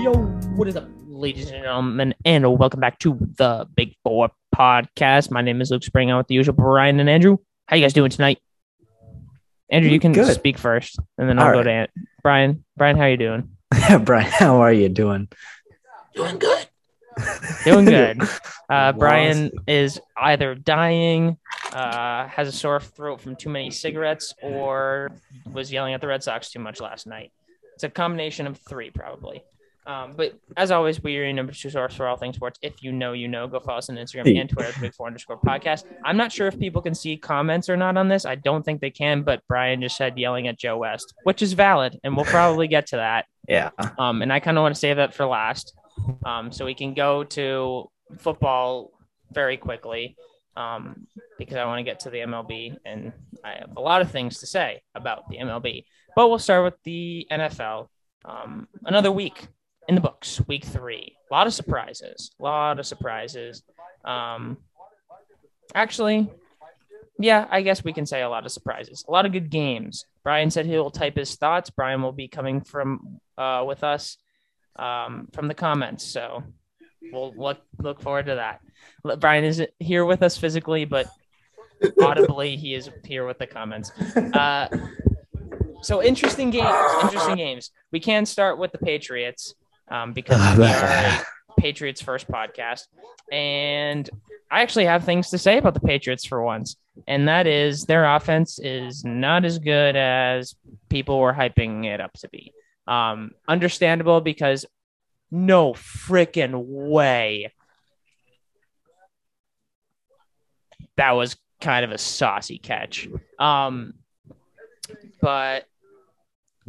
Yo, what is up, ladies and gentlemen, and welcome back to the Big Four Podcast. My name is Luke Springer with the usual Brian and Andrew. How you guys doing tonight? Andrew, you can speak first, and then I'll go to Brian. Brian, how you doing? Brian, how are you doing? Doing good. Doing good. Brian is either dying, has a sore throat from too many cigarettes, or was yelling at the Red Sox too much last night. It's a combination of three, probably. But as always, we are your number two source for all things sports. If you know, you know. Go follow us on Instagram and Twitter at Big4_podcast. I'm not sure if people can see comments or not on this. I don't think they can, but Brian just said yelling at Joe West, which is valid, and we'll probably get to that. Yeah. And I kind of want to save that for last, so we can go to football very quickly, because I want to get to the MLB, and I have a lot of things to say about the MLB. But we'll start with the NFL. Another week in the books, week three. A lot of surprises. Actually, yeah, I guess we can say a lot of surprises. A lot of good games. Brian said he'll type his thoughts. Brian will be coming from with us from the comments. So we'll look forward to that. Brian isn't here with us physically, but audibly he is here with the comments. So interesting games. We can start with the Patriots. Because we are a Patriots first podcast. And I actually have things to say about the Patriots for once. And that is their offense is not as good as people were hyping it up to be. Understandable, because no freaking way. That was kind of a saucy catch. But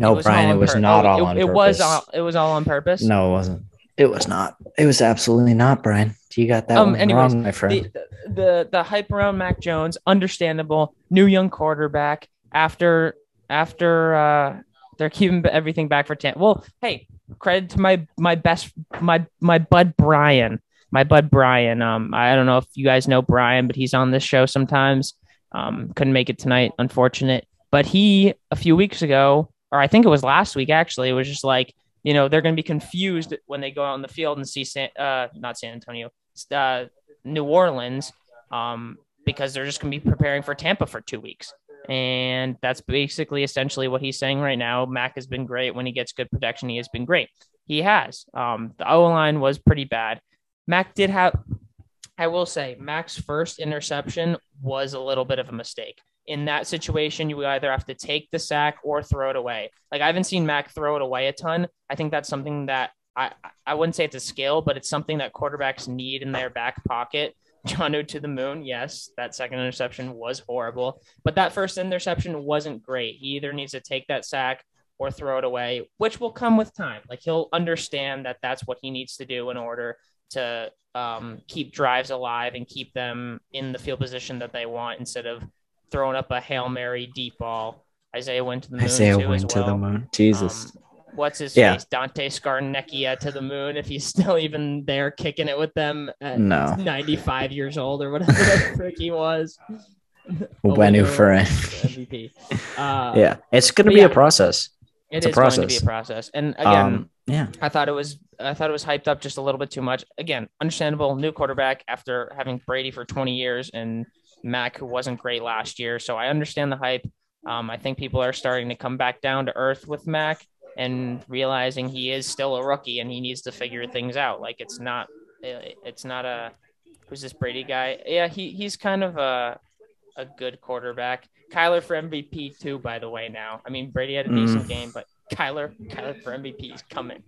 no, Brian, it was not all on purpose. It was all on purpose. No, it wasn't. It was not. It was absolutely not, Brian. You got that wrong, my friend. The hype around Mac Jones, understandable. New young quarterback. After they're keeping everything back for Tampa. Well, hey, credit to my bud Brian. I don't know if you guys know Brian, but he's on this show sometimes. Couldn't make it tonight, unfortunate. But he, a few weeks ago, or I think it was last week, actually, it was just like, you know, they're going to be confused when they go out on the field and see New Orleans, because they're just going to be preparing for Tampa for 2 weeks. And that's basically essentially what he's saying right now. Mac has been great. When he gets good protection, he has been great. He has. The O-line was pretty bad. Mac did have, I will say, Mac's first interception was a little bit of a mistake. In that situation, you either have to take the sack or throw it away. Like, I haven't seen Mac throw it away a ton. I think that's something that I wouldn't say it's a skill, but it's something that quarterbacks need in their back pocket. Jonnu to the moon. Yes, that second interception was horrible, but that first interception wasn't great. He either needs to take that sack or throw it away, which will come with time. Like, he'll understand that that's what he needs to do in order to keep drives alive and keep them in the field position that they want, instead of throwing up a Hail Mary deep ball. Isaiah went to the moon. Jesus. What's his face? Dante Scarnecchia to the moon, if he's still even there kicking it with them at 95 years old or whatever that frick he was. Wenu for it. MVP. Yeah, it's going to be a process. It's going to be a process. And again, I thought it was hyped up just a little bit too much. Again, understandable, new quarterback after having Brady for 20 years and Mac, who wasn't great last year. So I understand the hype. I think people are starting to come back down to earth with Mac and realizing he is still a rookie and he needs to figure things out. Like, it's not a, who's this Brady guy? Yeah, he's kind of a good quarterback. Kyler for MVP too, by the way, now. I mean, Brady had a decent game, but Kyler for MVP is coming.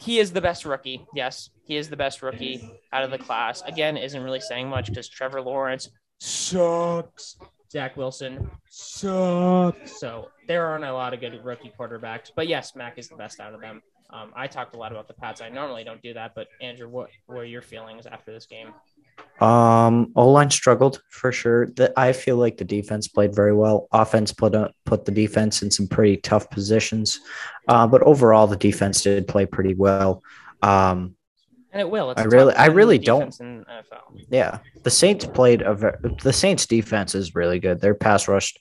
He is the best rookie. Yes, he is the best rookie out of the class. Again, isn't really saying much because Trevor Lawrence sucks. Zach Wilson sucks. So there aren't a lot of good rookie quarterbacks. But yes, Mac is the best out of them. I talked a lot about the Pats. I normally don't do that. But Andrew, what were your feelings after this game? O-line struggled for sure. I feel like the defense played very well. Offense put the defense in some pretty tough positions. But overall, the defense did play pretty well. And it will. I really don't. In NFL. Yeah, the Saints played the Saints defense is really good. Their pass rush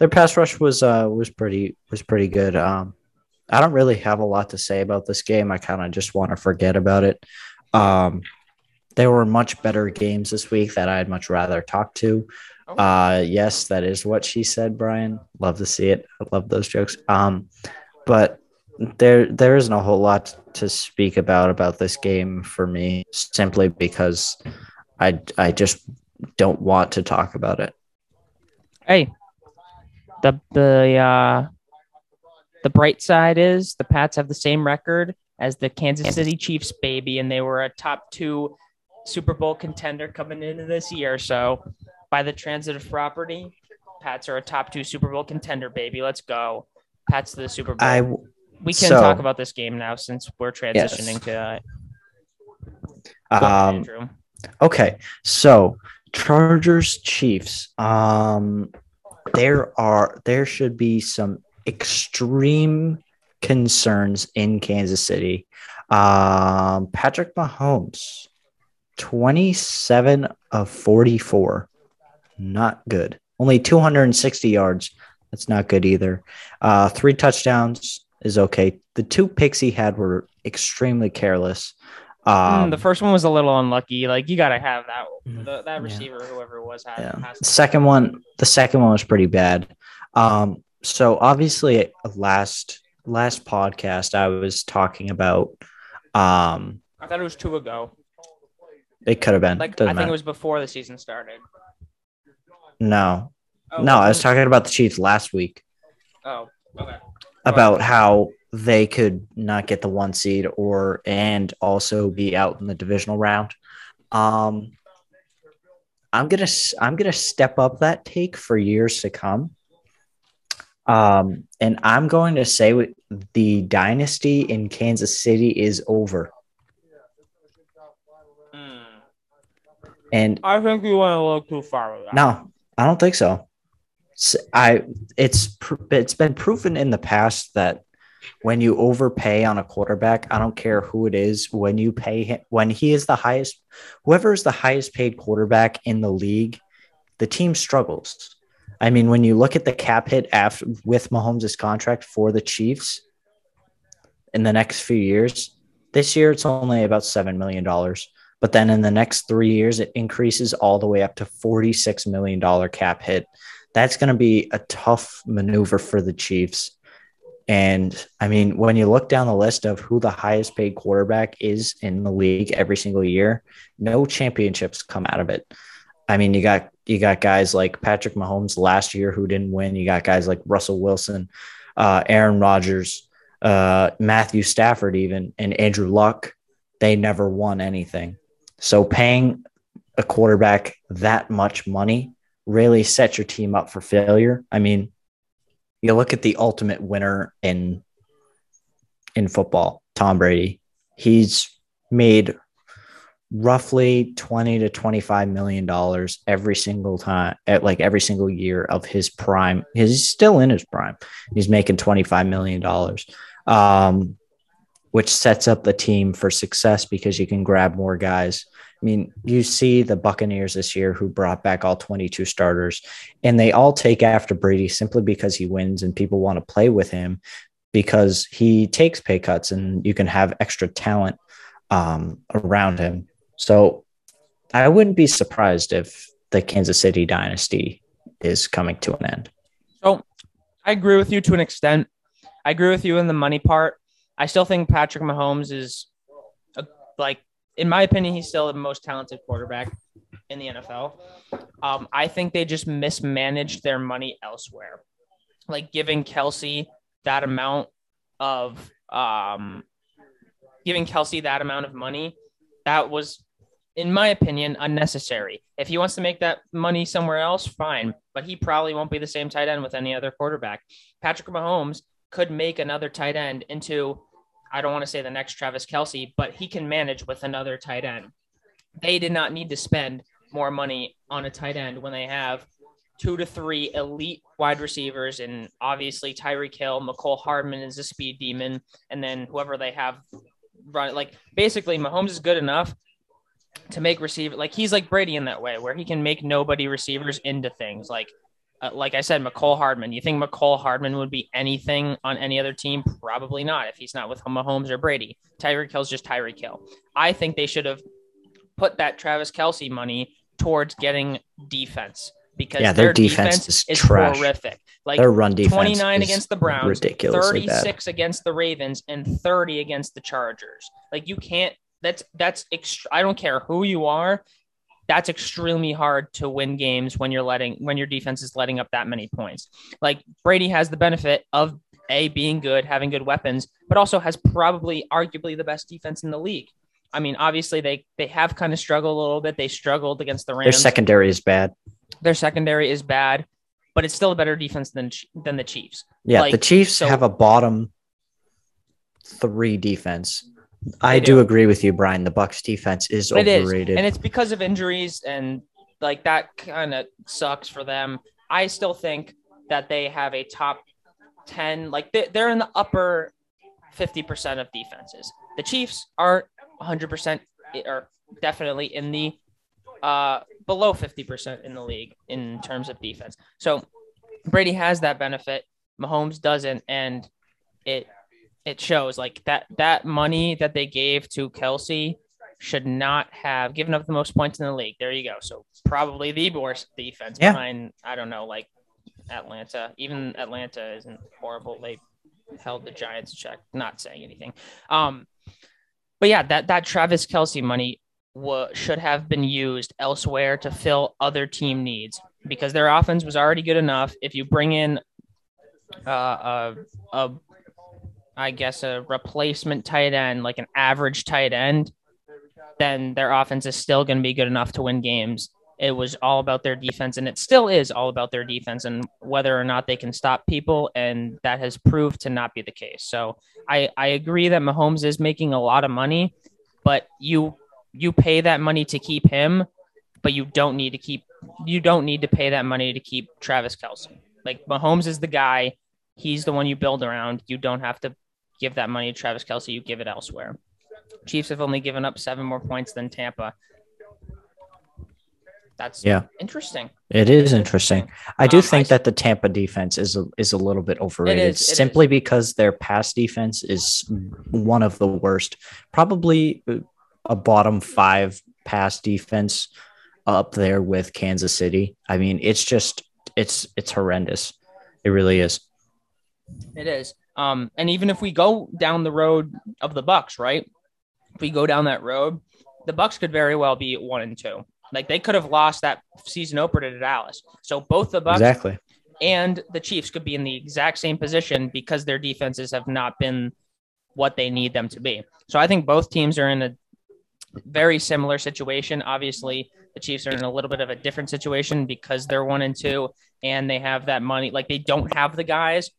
was pretty good. I don't really have a lot to say about this game. I kind of just want to forget about it. There were much better games this week that I'd much rather talk to. Yes, that is what she said, Brian. Love to see it. I love those jokes. But there isn't a whole lot to speak about this game for me, simply because I just don't want to talk about it. Hey, the bright side is the Pats have the same record as the Kansas City Chiefs, baby, and they were a top 2 Super Bowl contender coming into this year. So by the transitive property, Pats are a top 2 Super Bowl contender, baby. Let's go. Pats to the Super Bowl. We can talk about this game now since we're transitioning to Andrew. Okay, so Chargers Chiefs. There should be some extreme concerns in Kansas City. Patrick Mahomes, 27 of 44. Not good. Only 260 yards. That's not good either. 3 touchdowns is okay. The 2 picks he had were extremely careless. The first one was a little unlucky. Like, you got to have that receiver, whoever it was. The second one was pretty bad. So obviously last podcast I was talking about. I thought it was 2 ago. It could have been. I think it was before the season started. No. Oh, no, I was talking about the Chiefs last week. Oh, okay. About how they could not get the 1 seed and also be out in the divisional round. I'm gonna step up that take for years to come. And I'm going to say the dynasty in Kansas City is over. And I think we went a little too far with that. No, I don't think so. It's been proven in the past that when you overpay on a quarterback, I don't care who it is, when you pay him, when he is the highest, whoever is the highest paid quarterback in the league, the team struggles. I mean, when you look at the cap hit with Mahomes' contract for the Chiefs in the next few years, this year it's only about $7 million. But then in the next 3 years, it increases all the way up to $46 million cap hit. That's going to be a tough maneuver for the Chiefs. And, I mean, when you look down the list of who the highest paid quarterback is in the league every single year, no championships come out of it. I mean, you got guys like Patrick Mahomes last year who didn't win. You got guys like Russell Wilson, Aaron Rodgers, Matthew Stafford even, and Andrew Luck. They never won anything. So paying a quarterback that much money really sets your team up for failure. I mean, you look at the ultimate winner in football, Tom Brady. He's made roughly $20 to $25 million every single time, every single year of his prime. He's still in his prime. He's making $25 million, which sets up the team for success because you can grab more guys. I mean, you see the Buccaneers this year who brought back all 22 starters, and they all take after Brady simply because he wins and people want to play with him because he takes pay cuts and you can have extra talent around him. So I wouldn't be surprised if the Kansas City dynasty is coming to an end. So I agree with you to an extent. I agree with you in the money part. I still think Patrick Mahomes is, in my opinion, he's still the most talented quarterback in the NFL. I think they just mismanaged their money elsewhere. Like, giving Kelce that amount of money, that was, in my opinion, unnecessary. If he wants to make that money somewhere else, fine. But he probably won't be the same tight end with any other quarterback. Patrick Mahomes could make another tight end into, I don't want to say the next Travis Kelce, but he can manage with another tight end. They did not need to spend more money on a tight end when they have 2 to 3 elite wide receivers. And obviously Tyreek Hill, McCole Hardman is a speed demon. And then whoever they have run, basically Mahomes is good enough to make receiver. He's like Brady in that way, where he can make nobody receivers into things. Like, Like I said, McCole Hardman. You think McCole Hardman would be anything on any other team? Probably not if he's not with Mahomes or Brady. Tyreek Hill's just Tyreek Hill. I think they should have put that Travis Kelce money towards getting defense because their defense is trash. Horrific. Like their run defense 29 is against the Browns, 36 bad against the Ravens, and 30 against the Chargers. Like you can't. I don't care who you are. That's extremely hard to win games when your defense is letting up that many points. Like Brady has the benefit of being good, having good weapons, but also has arguably the best defense in the league. I mean, obviously they have kind of struggled a little bit. They struggled against the Rams. Their secondary is bad, but it's still a better defense than the Chiefs. Yeah. The Chiefs have a bottom three defense. I do agree with you, Brian. The Bucs defense is overrated. And it's because of injuries and like that kind of sucks for them. I still think that they have a top 10, like they're in the upper 50% of defenses. The Chiefs are 100% or definitely in the below 50% in the league in terms of defense. So Brady has that benefit. Mahomes doesn't. And it shows like that money that they gave to Kelce should not have given up the most points in the league. There you go. So probably the worst defense behind, I don't know, like Atlanta. Even Atlanta isn't horrible. They held the Giants in check. Not saying anything. But yeah, that Travis Kelce money should have been used elsewhere to fill other team needs because their offense was already good enough. If you bring in a replacement tight end, like an average tight end, then their offense is still going to be good enough to win games. It was all about their defense, and it still is all about their defense and whether or not they can stop people, and that has proved to not be the case. So I agree that Mahomes is making a lot of money, but you pay that money to keep him, but you don't need to pay that money to keep Travis Kelce. Like Mahomes is the guy. He's the one you build around. You don't have to give that money to Travis Kelce. You give it elsewhere. Chiefs have only given up 7 more points than Tampa. That's interesting. It is interesting. I do think that the Tampa defense is a little bit overrated simply because their pass defense is one of the worst, probably a bottom 5 pass defense up there with Kansas City. I mean, it's horrendous. It really is. It is. And even if we go down the road of the Bucs, right? If we go down that road, the Bucs could very well be 1-2. Like they could have lost that season opener to Dallas. So both the Bucs and the Chiefs could be in the exact same position because their defenses have not been what they need them to be. So I think both teams are in a very similar situation. Obviously, the Chiefs are in a little bit of a different situation because they're 1-2 and they have that money. Like they don't have the guys.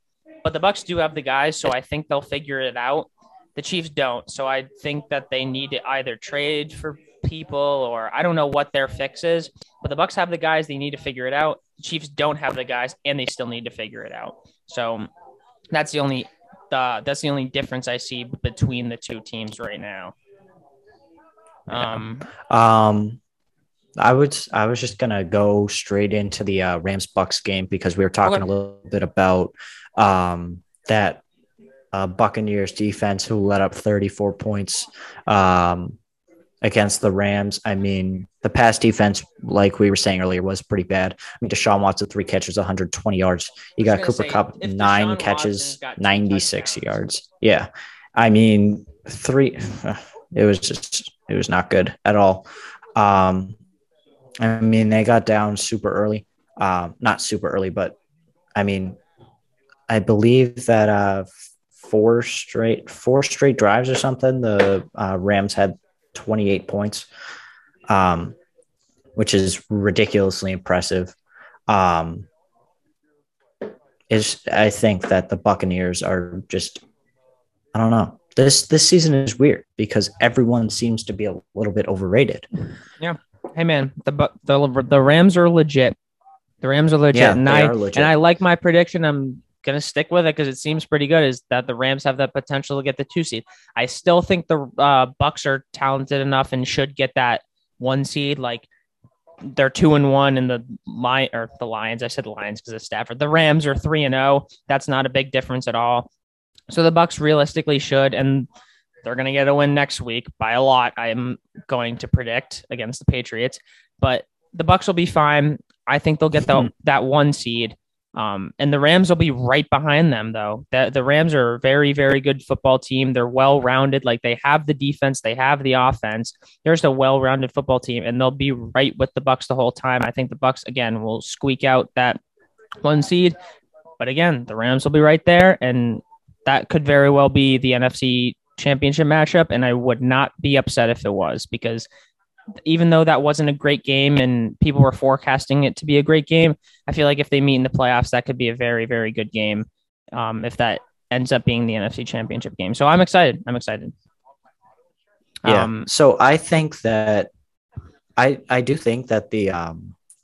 But the Bucs do have the guys, so I think they'll figure it out. The Chiefs don't, so I think that they need to either trade for people or I don't know what their fix is. But the Bucs have the guys, they need to figure it out. The Chiefs don't have the guys, and they still need to figure it out. So that's the only difference I see between the two teams right now. I was just gonna go straight into the Rams-Bucks game because we were talking a little bit about that Buccaneers defense who let up 34 points against the Rams. I mean, the pass defense, like we were saying earlier, was pretty bad. I mean, Deshaun Watson, 3 catches, 120 yards. You got Cooper Kupp, 9 catches, 96 yards. Yeah, I mean, 3. It was not good at all. I mean, they got down super early. Not super early, but I mean, I believe that four straight drives or something, the Rams had 28 points, which is ridiculously impressive. I think that the Buccaneers are just, I don't know. This season is weird because everyone seems to be a little bit overrated. Yeah. Hey man, the Rams are legit. The Rams are legit. Yeah, and are legit. And I like my prediction. I'm going to stick with it because it seems pretty good is that the Rams have that potential to get the 2 seed. I still think the Bucs are talented enough and should get that 1 seed. Like They're 2-1 in the Lions. I said Lions because of Stafford. The Rams are 3-0. That's not a big difference at all. So the Bucs realistically should, and they're going to get a win next week by a lot, I'm going to predict, against the Patriots. But the Bucs will be fine. I think they'll get that one seed. And the Rams will be right behind them, though. The Rams are a very, very good football team. They're well-rounded. Like, they have the defense. They have the offense. They're just a well-rounded football team, and they'll be right with the Bucs the whole time. I think the Bucs, again, will squeak out that one seed. But, again, the Rams will be right there, and that could very well be the NFC Championship matchup, and I would not be upset if it was, because even though that wasn't a great game and people were forecasting it to be a great game, I feel like if they meet in the playoffs, that could be a very, very good game if that ends up being the NFC Championship game. So I'm excited. Yeah. So I think that I do think that the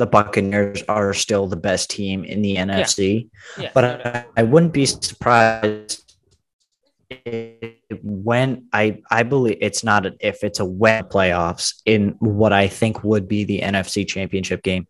Buccaneers are still the best team in the NFC, yeah. But I wouldn't be surprised when I believe it's not an if, it's a when playoffs in what I think would be the NFC Championship game.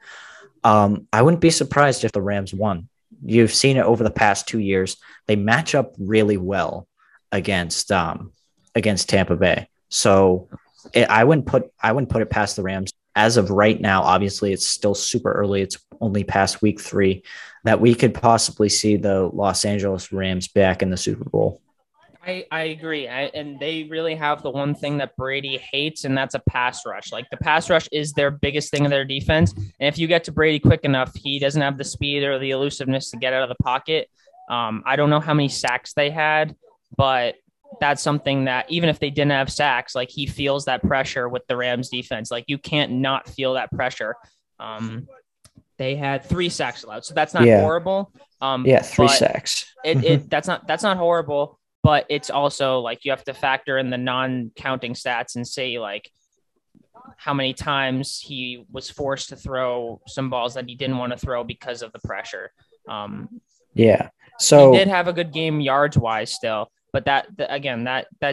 I wouldn't be surprised if the Rams won. You've seen it over the past 2 years. They match up really well against Tampa Bay. So I wouldn't put it past the Rams. As of right now, obviously, it's still super early. It's only past week 3 that we could possibly see the Los Angeles Rams back in the Super Bowl. I agree. And they really have the one thing that Brady hates, and that's a pass rush. Like, the pass rush is their biggest thing in their defense. And if you get to Brady quick enough, he doesn't have the speed or the elusiveness to get out of the pocket. I don't know how many sacks they had, but that's something that even if they didn't have sacks, like, he feels that pressure with the Rams defense. Like, you can't not feel that pressure. They had 3 sacks allowed. So that's not horrible. Yeah. 3 sacks. That's not horrible. But it's also like you have to factor in the non-counting stats and say like how many times he was forced to throw some balls that he didn't want to throw because of the pressure. Yeah. So he did have a good game yards wise still, but that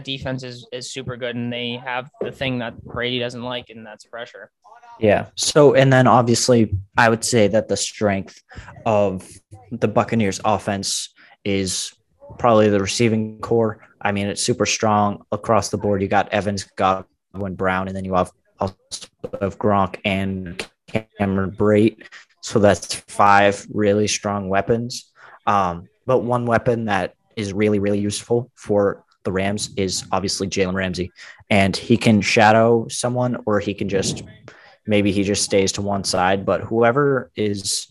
defense is super good, and they have the thing that Brady doesn't like, and that's pressure. Yeah. So, and then obviously I would say that the strength of the Buccaneers offense is probably the receiving core. I mean, it's super strong across the board. You got Evans, Godwin, Brown, and then you have also have Gronk and Cameron Brate. So that's 5 really strong weapons. But one weapon that is really, really useful for the Rams is obviously Jalen Ramsey. And he can shadow someone, or he can just maybe he just stays to one side. But whoever is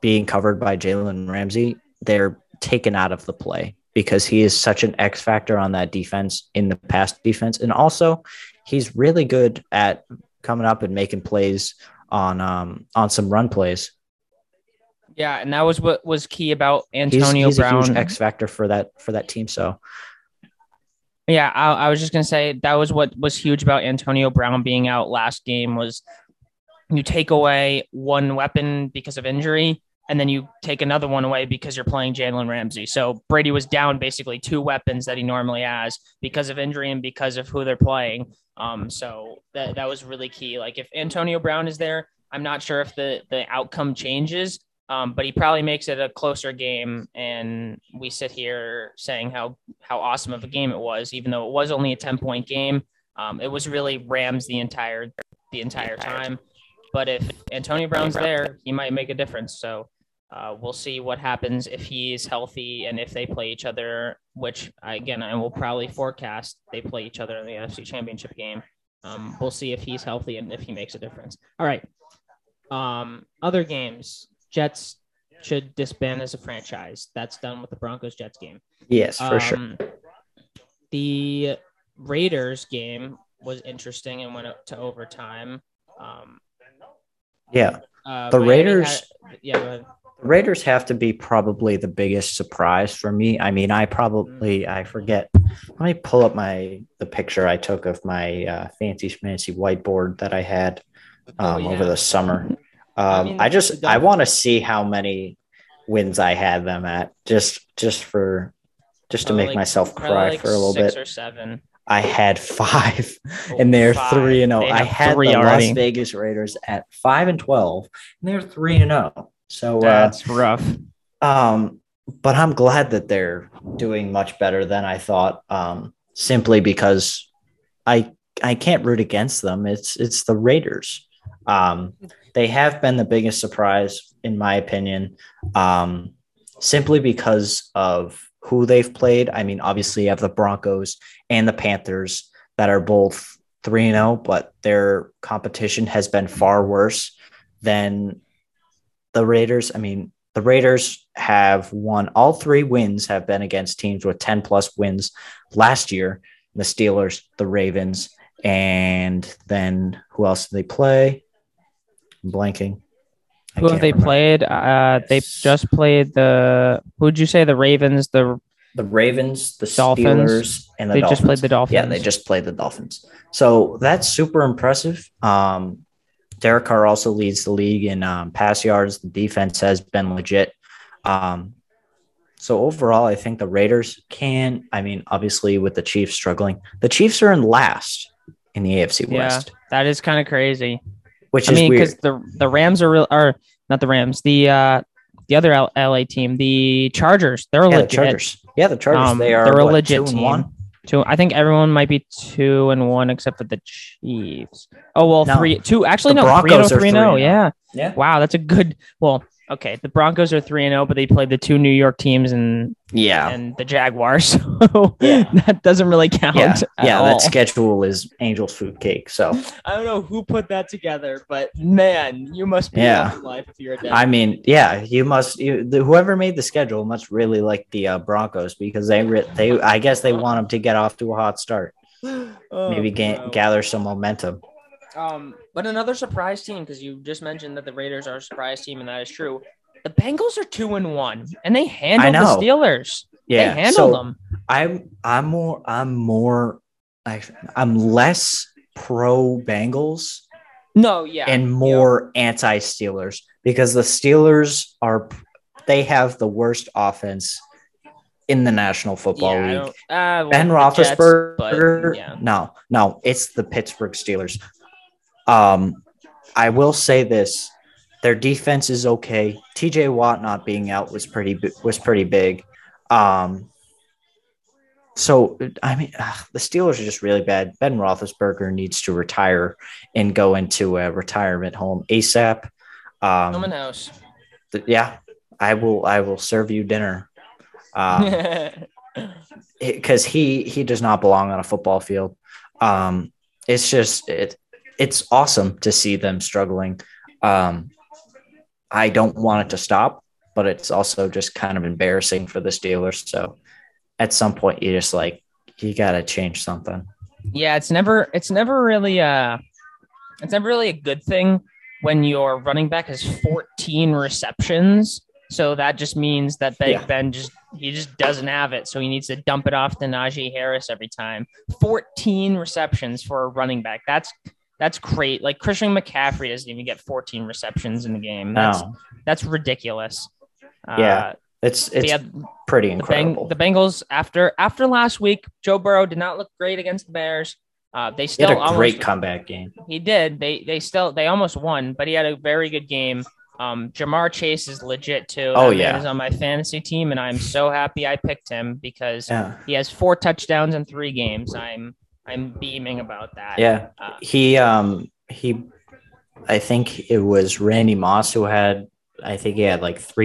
being covered by Jalen Ramsey, they're taken out of the play because he is such an X factor on that defense, in the past defense. And also he's really good at coming up and making plays on some run plays. Yeah. And that was what was key about Antonio Brown. He's a huge X factor for that team. So yeah, I was just going to say that was what was huge about Antonio Brown being out last game was you take away one weapon because of injury, and then you take another one away because you're playing Jalen Ramsey. So Brady was down basically 2 weapons that he normally has because of injury and because of who they're playing. So that was really key. Like if Antonio Brown is there, I'm not sure if the outcome changes, but he probably makes it a closer game. And we sit here saying how awesome of a game it was, even though it was only a 10-point game. It was really Rams the entire time. But if Antonio Brown's there, he might make a difference. So, we'll see what happens if he's healthy and if they play each other, which, again, I will probably forecast they play each other in the NFC Championship game. We'll see if he's healthy and if he makes a difference. All right. Other games. Jets should disband as a franchise. That's done with the Broncos-Jets game. Yes, for sure. The Raiders game was interesting and went up to overtime. Yeah. The Raiders have to be probably the biggest surprise for me. I mean, I forget. Let me pull up the picture I took of my fancy whiteboard that I had over the summer. I want to see how many wins I had them at just to make myself cry for a little 6 bit. 6 or 7. I had five, and they're 3-0. I had the Las Vegas Raiders at 5-12, and they're 3-0. So that's rough. But I'm glad that they're doing much better than I thought. Simply because I can't root against them. It's the Raiders. They have been the biggest surprise, in my opinion. Simply because of who they've played. I mean, obviously you have the Broncos and the Panthers that are both 3-0, but their competition has been far worse than the Raiders. I mean, the Raiders have won. All three wins have been against teams with 10-plus wins last year. The Steelers, the Ravens, and then who else did they play? I'm blanking. Who have they played? They just played the. Who'd you say the Ravens? The Ravens, the Dolphins, Steelers, and the Dolphins. They just played the Dolphins. Yeah, they just played the Dolphins. So that's super impressive. Derek Carr also leads the league in pass yards. The defense has been legit. So overall, I think the Raiders can. I mean, obviously with the Chiefs struggling, the Chiefs are in last in the AFC West. Yeah, that is kind of crazy. Which is weird. Because the Rams are real, or not the Rams, the other LA team, the Chargers. They're legit. The Chargers. They're a legit team. I think everyone might be 2-1 except for the Chiefs. Oh well, 3-2. Actually, no, Broncos are 3-0. Yeah. Wow, that's a good. Well, okay, the Broncos are 3-0, but they played the two New York teams and the Jaguars, so that doesn't really count. That schedule is Angel's food cake. So I don't know who put that together, but man, you must be in life if you're a dad. I mean, you must. Whoever made the schedule must really like the Broncos because they I guess they want them to get off to a hot start, maybe gather some momentum. But another surprise team, because you just mentioned that the Raiders are a surprise team, and that is true. The Bengals are 2-1, and they handled the Steelers. Yeah, they handled them. I'm less pro Bengals. No, yeah, and more anti Steelers because the Steelers they have the worst offense in the National Football League. Ben Roethlisberger. No, it's the Pittsburgh Steelers. I will say this: their defense is okay. TJ Watt not being out was pretty big. So I mean, the Steelers are just really bad. Ben Roethlisberger needs to retire and go into a retirement home ASAP. Someone else. I will serve you dinner. Because he does not belong on a football field. It's awesome to see them struggling. I don't want it to stop, but it's also just kind of embarrassing for the Steelers. So at some point you just you got to change something. Yeah. It's never really a good thing when your running back has 14 receptions. So that just means that Ben just doesn't have it. So he needs to dump it off to Najee Harris every time. 14 receptions for a running back. That's great. Like Christian McCaffrey doesn't even get 14 receptions in the game. That's ridiculous. It's pretty incredible. The Bengals after last week, Joe Burrow did not look great against the Bears. They still had a great comeback game. He did. They almost won, but he had a very good game. Jamar Chase is legit too. He's on my fantasy team, and I'm so happy I picked him because he has 4 touchdowns in 3 games. I'm beaming about that. Yeah. I think it was Randy Moss who had, 3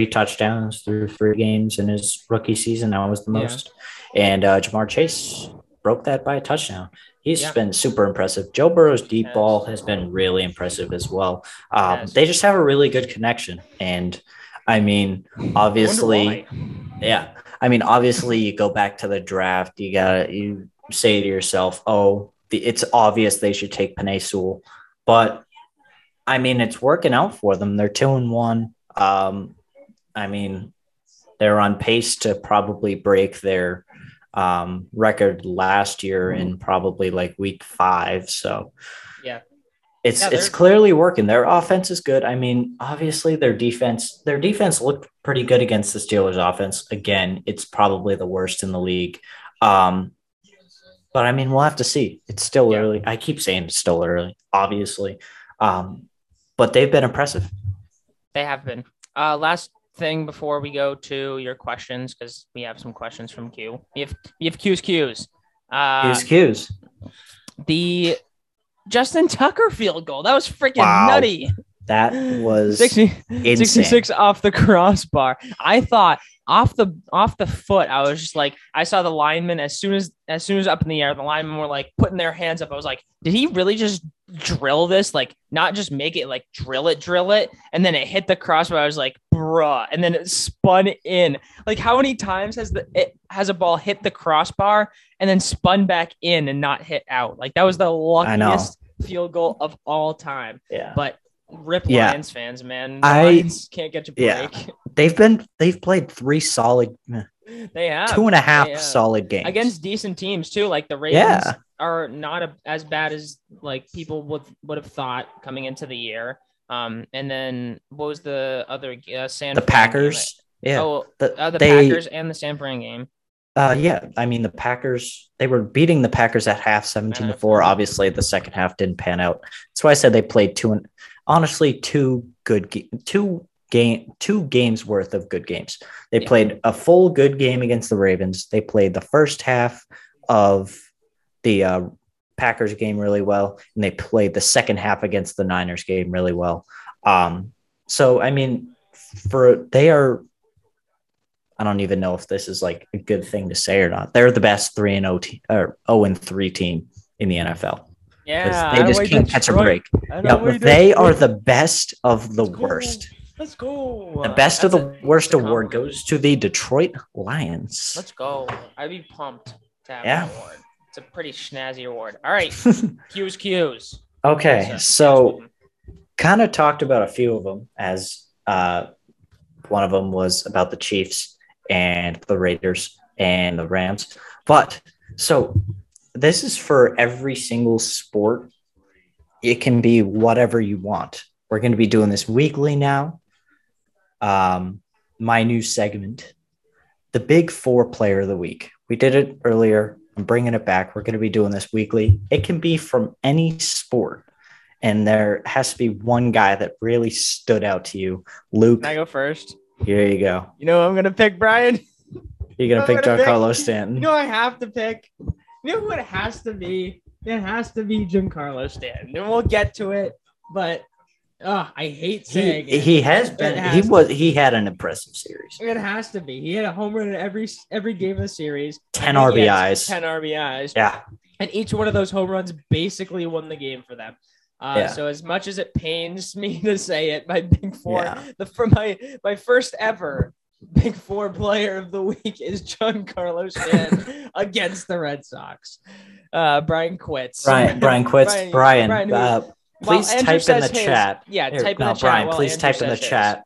touchdowns through 3 games in his rookie season. That was the most. Yeah. And Jamar Chase broke that by a touchdown. He's been super impressive. Joe Burrow's deep ball has been really impressive as well. They just have a really good connection. And I mean, obviously, you go back to the draft, you say to yourself, it's obvious they should take Penei Sewell, but I mean, it's working out for them. They're 2-1. I mean, they're on pace to probably break their record last year in probably week 5. So it's clearly working. Their offense is good. I mean, obviously their defense looked pretty good against the Steelers offense. Again, it's probably the worst in the league. But I mean, we'll have to see. It's still early. I keep saying it's still early, obviously. But they've been impressive. They have been. Last thing before we go to your questions, because we have some questions from Q. You have Q's. Q's. The Justin Tucker field goal. That was freaking nutty. That was 66 off the crossbar. I thought off the foot. I was just like, I saw the linemen as soon as up in the air, the linemen were like putting their hands up. I was like, did he really just drill this? Like, not just make it, like drill it, and then it hit the crossbar. I was like, bruh, and then it spun in. Like, how many times has a ball hit the crossbar and then spun back in and not hit out? Like, that was the luckiest field goal of all time. Yeah, but. Rip Lions fans, man. Lions can't get a break. Yeah. They've played three solid. They have 2.5 solid games against decent teams too. Like the Ravens are not as bad as like people would have thought coming into the year. And then what was the other San? The Packers. Game? Yeah. Oh, Packers and the San Fran game. I mean, the Packers, they were beating the Packers at half 17-4. Obviously, the second half didn't pan out. That's why I said they played two games worth of good games. They played a full good game against the Ravens. They played the first half of the Packers game really well, and they played the second half against the Niners game really well. So, I mean, I don't even know if this is like a good thing to say or not. They're the best 0-3 team in the NFL. Yeah, they just can't catch a break. They are the best of the worst. Let's go. The best of the worst award goes to the Detroit Lions. Let's go. I'd be pumped to have that award. It's a pretty snazzy award. All right. Q's. Okay. So kind of talked about a few of them, as one of them was about the Chiefs and the Raiders and the Rams. But so this is for every single sport. It can be whatever you want. We're going to be doing this weekly now. My new segment, the Big Four Player of the Week. We did it earlier. I'm bringing it back. We're going to be doing this weekly. It can be from any sport. And there has to be one guy that really stood out to you. Luke. Can I go first? Here you go. You know I'm going to pick, Brian? You're going to pick Giancarlo Stanton. You know I have to pick. You know who it has to be? It has to be Giancarlo Stanton. And we'll get to it, but I hate saying it. He has been. He had an impressive series. It has to be. He had a home run in every game of the series. 10 RBIs. 10 RBIs. Yeah. And each one of those home runs basically won the game for them. So as much as it pains me to say it, my Big Four, my first ever Big Four Player of the Week is Giancarlo Stanton against the Red Sox. Brian quits. Brian quits. Brian please type in the chat. Yeah, type in the chat. Brian, please type in the chat.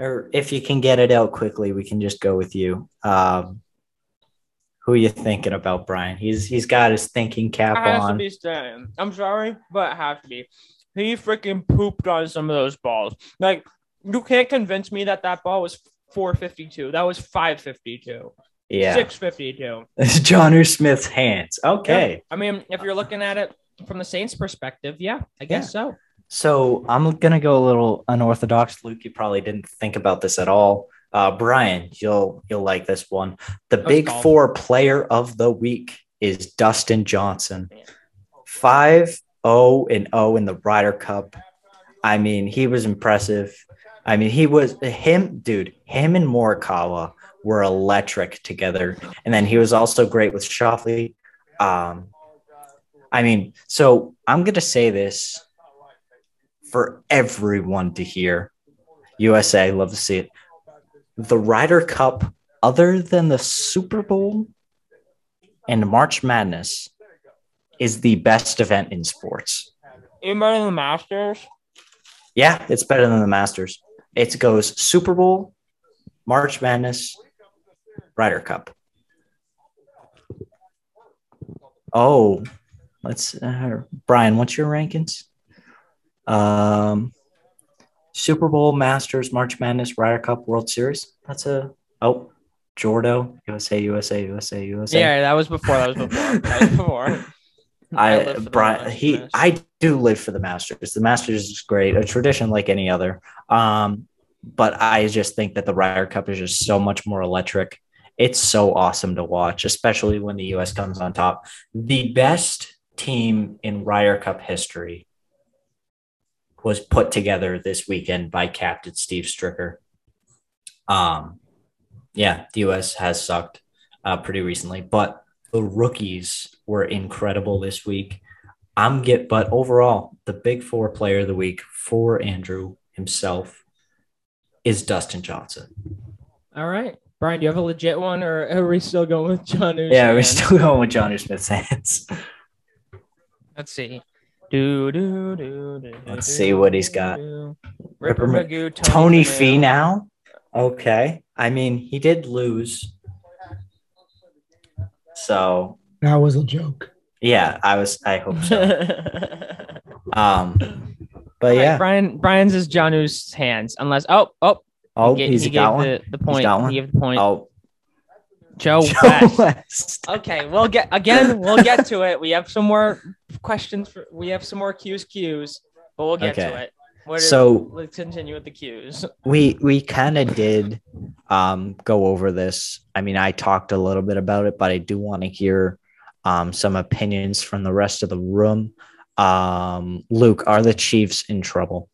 Or if you can get it out quickly, we can just go with you. Who are you thinking about, Brian? He's got his thinking cap on. It has to be. I'm sorry, but it has to be. He freaking pooped on some of those balls. Like, you can't convince me that ball was 452. That was 552. Yeah. 652. It's Jonnu Smith's hands. Okay. Yeah. I mean, if you're looking at it from the Saints' perspective, I guess so. So I'm going to go a little unorthodox. Luke, you probably didn't think about this at all. Brian, you'll like this one. The Big Four Player of the Week is Dustin Johnson. 5-0-0 in the Ryder Cup. I mean, he was impressive. I mean, him and Morikawa were electric together. And then he was also great with Shoffley. I mean, so I'm going to say this for everyone to hear. USA, love to see it. The Ryder Cup, other than the Super Bowl and March Madness, is the best event in sports. Even better than the Masters? Yeah, it's better than the Masters. It goes Super Bowl, March Madness, Ryder Cup. Oh, let's Brian, what's your rankings? Super Bowl, Masters, March Madness, Ryder Cup, World Series. That's Jordo, USA. Yeah, that was before. I do live for the Masters. The Masters is great, a tradition like any other. But I just think that the Ryder Cup is just so much more electric. It's so awesome to watch, especially when the U.S. comes on top. The best team in Ryder Cup history was put together this weekend by Captain Steve Stricker. Yeah, the U.S. has sucked pretty recently, but the rookies were incredible this week. But overall, the Big Four player of the week for Andrew himself is Dustin Johnson. All right. Brian, do you have a legit one, or are we still going with Jonnu? Yeah, we're still going with Jonnu Smith's hands. Let's see. Let's see what he's got. Ripper Magoo, Tony Finau. Okay. I mean, he did lose. So that was a joke. Yeah, I hope so. But right, yeah. Brian's is Jonnu's hands, unless he got one. The point. He's got one. He gave the point. Oh, Joe West. Okay, we'll get to it. We have some more questions. We have some more cues, but we'll get to it. Let's continue with the cues. We kind of did go over this. I mean, I talked a little bit about it, but I do want to hear some opinions from the rest of the room. Luke, are the Chiefs in trouble?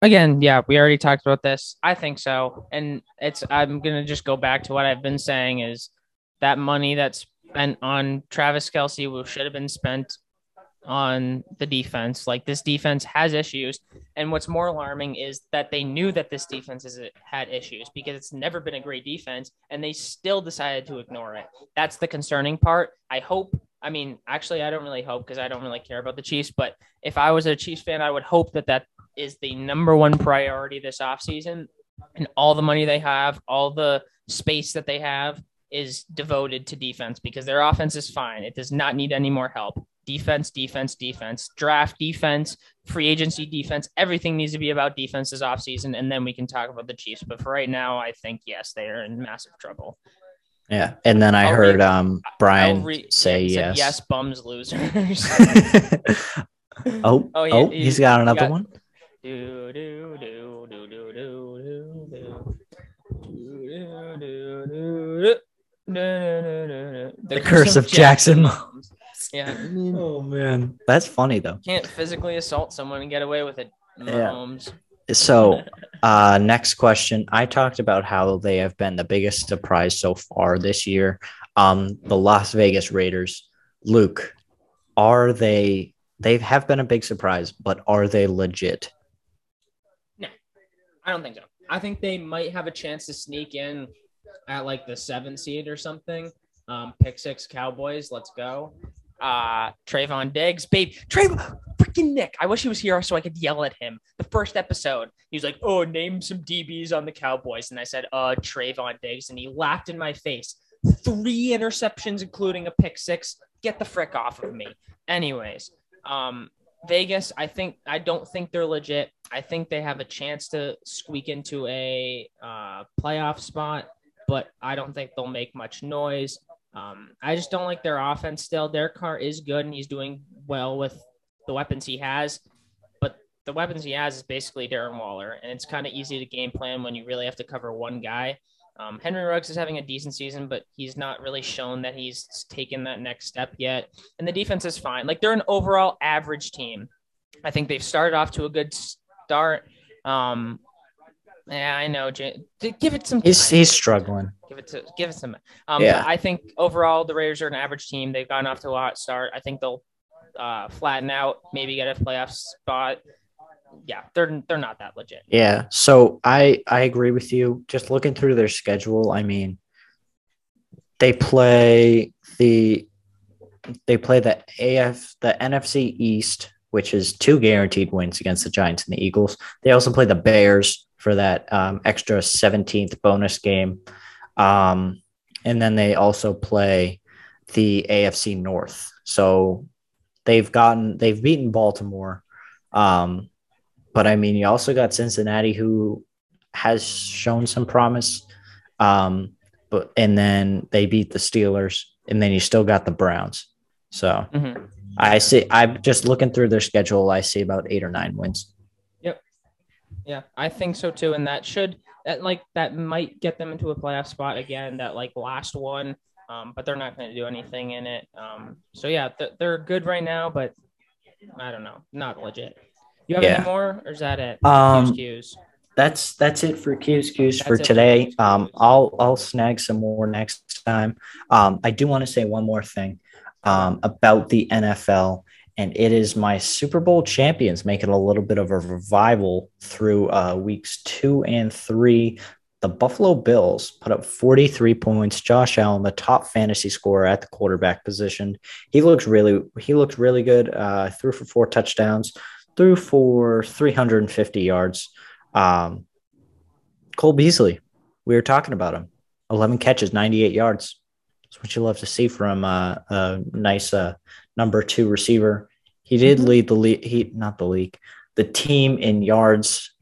Again, yeah, we already talked about this. I think so. And I'm going to just go back to what I've been saying is that money that's spent on Travis Kelce should have been spent on the defense. Like, this defense has issues. And what's more alarming is that they knew that this defense had issues, because it's never been a great defense, and they still decided to ignore it. That's the concerning part. I don't really hope, because I don't really care about the Chiefs. But if I was a Chiefs fan, I would hope that is the number one priority this offseason, and all the money they have, all the space that they have is devoted to defense, because their offense is fine. It does not need any more help. Defense, draft defense, free agency defense. Everything needs to be about defense this offseason, and then we can talk about the Chiefs. But for right now, I think, yes, they are in massive trouble. Yeah, and then I heard Brian say yes. Yes, bums, losers. He's got another one. The Curse of Jackson Mahomes. Yeah. Oh man, that's funny though. Can't physically assault someone and get away with it. Mahomes. Yeah. So, next question. I talked about how they have been the biggest surprise so far this year. The Las Vegas Raiders. Luke, are they? They have been a big surprise, but are they legit? No, I don't think so. I think they might have a chance to sneak in at like the 7th seed or something. Pick 6 Cowboys, let's go. Trayvon Diggs, babe. Trayvon, freaking Nick. I wish he was here so I could yell at him. The first episode, he was like, "Oh, name some DBs on the Cowboys," and I said, Trayvon Diggs," and he laughed in my face. 3 interceptions, including a pick 6. Get the frick off of me. Anyways, Vegas, I don't think they're legit. I think they have a chance to squeak into a playoff spot, but I don't think they'll make much noise. I just don't like their offense still. Their car is good, and he's doing well with the weapons he has. But the weapons he has is basically Darren Waller, and it's kind of easy to game plan when you really have to cover one guy. Henry Ruggs is having a decent season, but he's not really shown that he's taken that next step yet. And the defense is fine. Like, they're an overall average team. I think they've started off to a good start. Yeah, I know. Give it some time. He's struggling. Give it some. Yeah. I think overall the Raiders are an average team. They've gotten off to a hot start. I think they'll flatten out, maybe get a playoff spot. Yeah, they're not that legit. Yeah. So I agree with you. Just looking through their schedule, I mean, they play the NFC East, which is 2 guaranteed wins against the Giants and the Eagles. They also play the Bears for that extra 17th bonus game. And then they also play the AFC North. So they've beaten Baltimore. But I mean, you also got Cincinnati, who has shown some promise. But and then they beat the Steelers, and then you still got the Browns. So I see. I'm just looking through their schedule. I see about 8 or 9 wins. Yep. Yeah, I think so too. And that should that might get them into a playoff spot again. That last one, but they're not going to do anything in it. So yeah, they're good right now, but I don't know, not legit. You have any more, or is that it? Q's. That's it for Q's for today. For Q's. I'll snag some more next time. I do want to say one more thing about the NFL, and it is my Super Bowl champions making a little bit of a revival through weeks 2 and 3. The Buffalo Bills put up 43 points. Josh Allen, the top fantasy scorer at the quarterback position, he looked really good. Threw for 4 touchdowns, threw for 350 yards. Cole Beasley, we were talking about him. 11 catches, 98 yards. That's what you love to see from a nice number 2 receiver. He did lead the team in yards,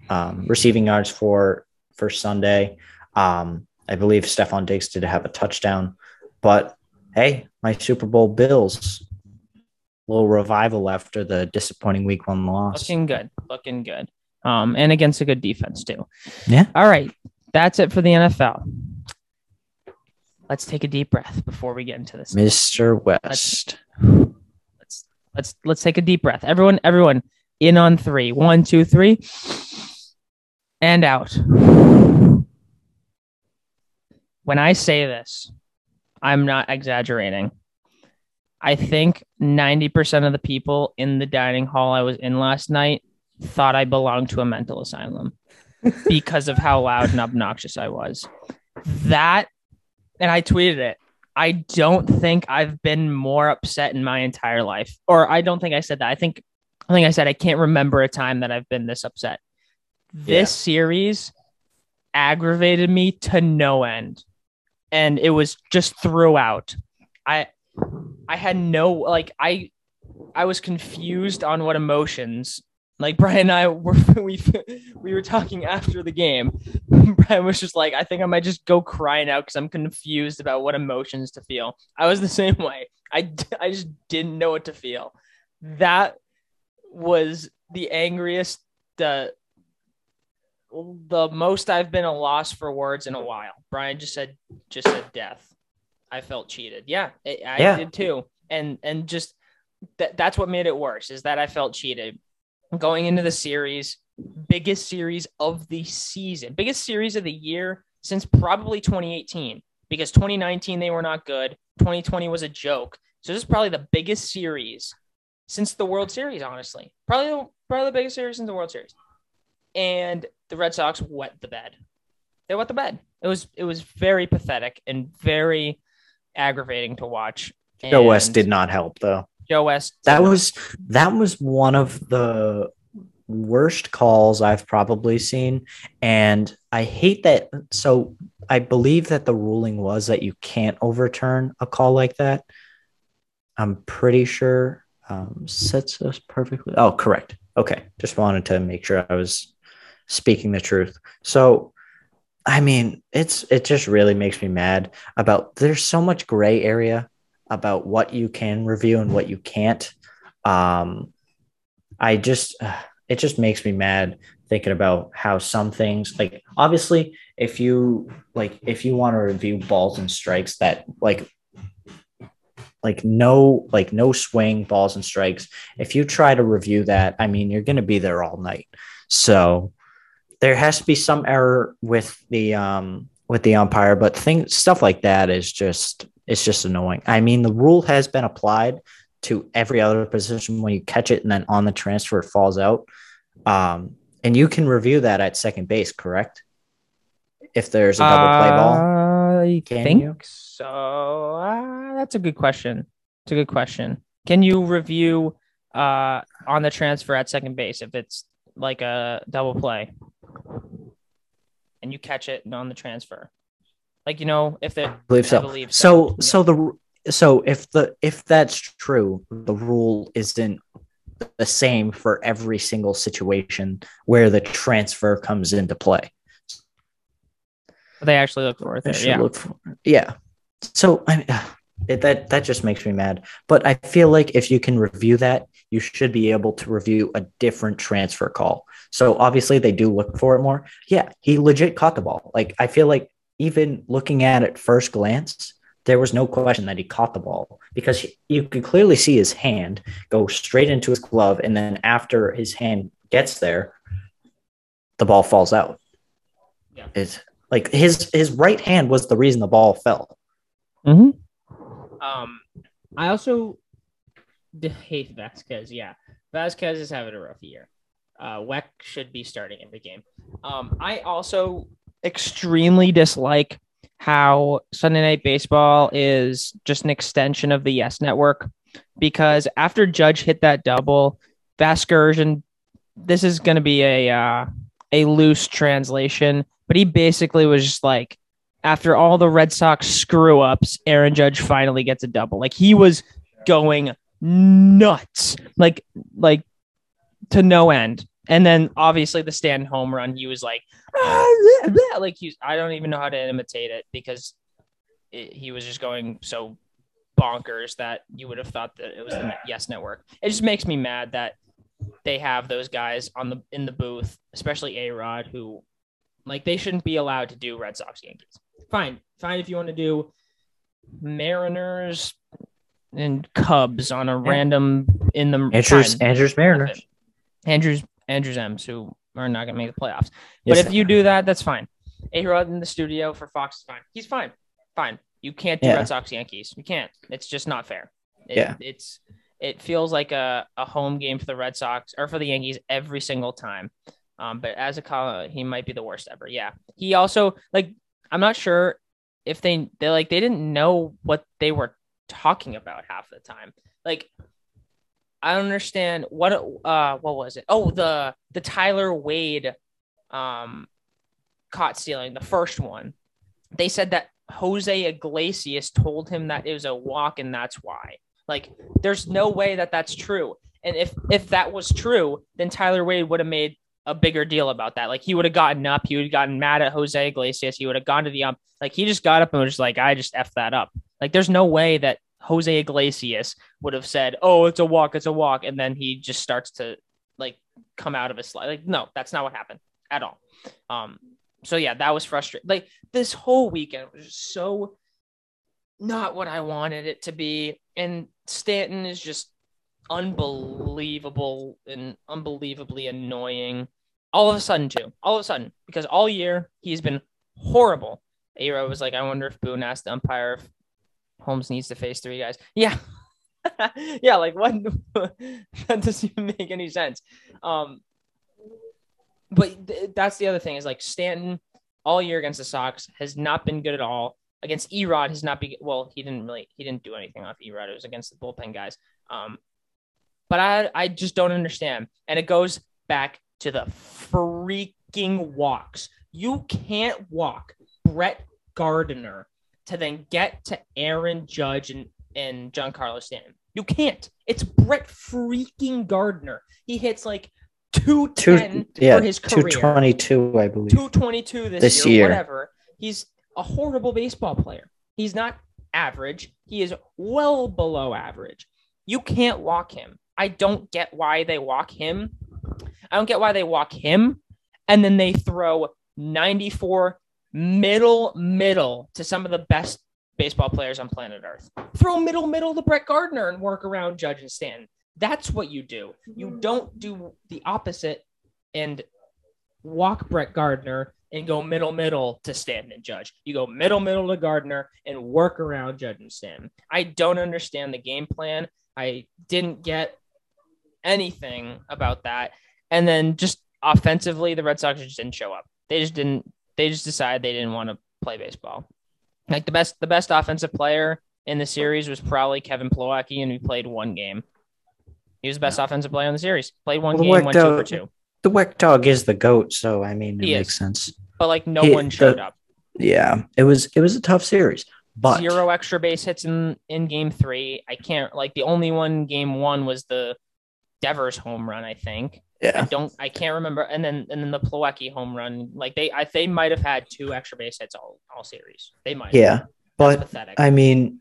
receiving yards for Sunday. I believe Stephon Diggs did have a touchdown, but hey, my Super Bowl Bills, little revival after the disappointing week 1 loss. Looking good. And against a good defense too. Yeah. All right. That's it for the NFL. Let's take a deep breath before we get into this. Mr. West. Let's take a deep breath. Everyone in on 3. 1, 2, 3. And out. When I say this, I'm not exaggerating. I think 90% of the people in the dining hall I was in last night thought I belonged to a mental asylum because of how loud and obnoxious I was. That, and I tweeted it. I don't think I've been more upset in my entire life. Or I don't think I said that. I think I said I can't remember a time that I've been this upset. This series aggravated me to no end. And it was just throughout. I had no, I was confused on what emotions, Brian and I were, we were talking after the game. Brian was just I think I might just go crying out because I'm confused about what emotions to feel. I was the same way. I just didn't know what to feel. That was the angriest, the most I've been at a loss for words in a while. Brian just said death. I felt cheated. Yeah, I did too. And just that's what made it worse is that I felt cheated going into the series, biggest series of the season, biggest series of the year since probably 2018, because 2019, they were not good. 2020 was a joke. So this is probably the biggest series since the World Series, honestly, probably the biggest series since the World Series. And the Red Sox wet the bed. They wet the bed. It was very pathetic and very aggravating to watch. And Joe West did not help though. Joe West. That was one of the worst calls I've probably seen. And I hate that. So I believe that the ruling was that you can't overturn a call like that. I'm pretty sure sets us perfectly. Oh, correct. Okay. Just wanted to make sure I was speaking the truth. So, I mean, it just really makes me mad about there's so much gray area about what you can review and what you can't. It just makes me mad thinking about how some things obviously if you want to review balls and strikes that no swing balls and strikes, if you try to review that, I mean, you're going to be there all night. So there has to be some error with the umpire, but stuff like that is just annoying. I mean, the rule has been applied to every other position when you catch it and then on the transfer it falls out. And you can review that at second base, correct? If there's a double play ball, so. That's a good question. It's a good question. Can you review on the transfer at second base if it's a double play? And you catch it on the transfer, if they believe so. If that's true, the rule isn't the same for every single situation where the transfer comes into play. They actually look for it. There, yeah. Look for it. Yeah. So I mean, that just makes me mad. But I feel like if you can review that, you should be able to review a different transfer call. So obviously they do look for it more. Yeah, he legit caught the ball. Like, I feel like even looking at it first glance, there was no question that he caught the ball, because you could clearly see his hand go straight into his glove. And then after his hand gets there, the ball falls out. Yeah. It's like his right hand was the reason the ball fell. Mm-hmm. I also hate Vasquez. Yeah. Vasquez is having a rough year. Weck should be starting every game. I also extremely dislike how Sunday Night Baseball is just an extension of the Yes Network, because after Judge hit that double, Vasgersian, this is going to be a loose translation, but he basically was just like, after all the Red Sox screw ups, Aaron Judge finally gets a double. Like, he was going nuts, like to no end. And then obviously the Stanton home run, he was like, bleh, bleh. Like, I don't even know how to imitate it, because he was just going so bonkers that you would have thought that it was the Yes Network. It just makes me mad that they have those guys in the booth, especially A-Rod, who, like, they shouldn't be allowed to do Red Sox Yankees. Fine if you want to do Mariners and Cubs on a random in the Andrews Mariners. Andrews M's, who are not going to make the playoffs. But yes, if you do that, that's fine. A-Rod in the studio for Fox is fine. He's fine. Fine. You can't do Red Sox Yankees. You can't. It's just not fair. It feels like a home game for the Red Sox or for the Yankees every single time. But as a call, he might be the worst ever. Yeah. He also, like, I'm not sure if they didn't know what they were talking about half the time. Like, I don't understand what was it? Oh, the Tyler Wade caught stealing, the first one. They said that Jose Iglesias told him that it was a walk and that's why. Like, there's no way that that's true. And if that was true, then Tyler Wade would have made a bigger deal about that. Like, he would have gotten up. He would have gotten mad at Jose Iglesias. He would have gone to the ump. Like, he just got up and was just like, I just effed that up. Like, there's no way that Jose Iglesias would have said, oh, it's a walk. And then he just starts to, like, come out of his slide. Like, no, that's not what happened at all. So yeah, that was frustrating. Like, this whole weekend was just so not what I wanted it to be. And Stanton is just unbelievable and unbelievably annoying. All of a sudden, because all year he's been horrible. A-Rod was like, I wonder if Boone asked the umpire if Holmes needs to face three guys. Yeah. Yeah. Like, what? That doesn't even make any sense. But that's the other thing, is like, Stanton all year against the Sox has not been good at all. Against A-Rod has not been, well, he didn't do anything off A-Rod. It was against the bullpen guys. But I just don't understand. And it goes back to the freaking walks. You can't walk Brett Gardner to then get to Aaron Judge and Giancarlo Stanton. You can't. It's Brett freaking Gardner. He hits like 210 for his career. 222, I believe. 222 this year. Whatever. He's a horrible baseball player. He's not average. He is well below average. You can't walk him. I don't get why they walk him. And then they throw 94 middle to some of the best baseball players on planet Earth. Throw middle to Brett Gardner and work around Judge and Stanton. That's what you do. You don't do the opposite and walk Brett Gardner and go middle to Stanton and Judge. You go middle to Gardner and work around Judge and Stanton. I don't understand the game plan. I didn't get anything about that. And then just offensively, the Red Sox just didn't show up. They just decided they didn't want to play baseball. Like, the best offensive player in the series was probably Kevin Plawecki, and he played one game. He was the best offensive player in the series. Played one game, went 2 for 2. The Weck dog is the GOAT, so I mean, it makes sense. But like, no one showed up. Yeah, it was a tough series. But 0 extra base hits in game 3. I can't, like, the only one game 1 was the Devers home run, I think. Yeah. I can't remember. And then the Plawecki home run. Like they might have had two extra base hits all series. They might. Yeah. But pathetic. I mean,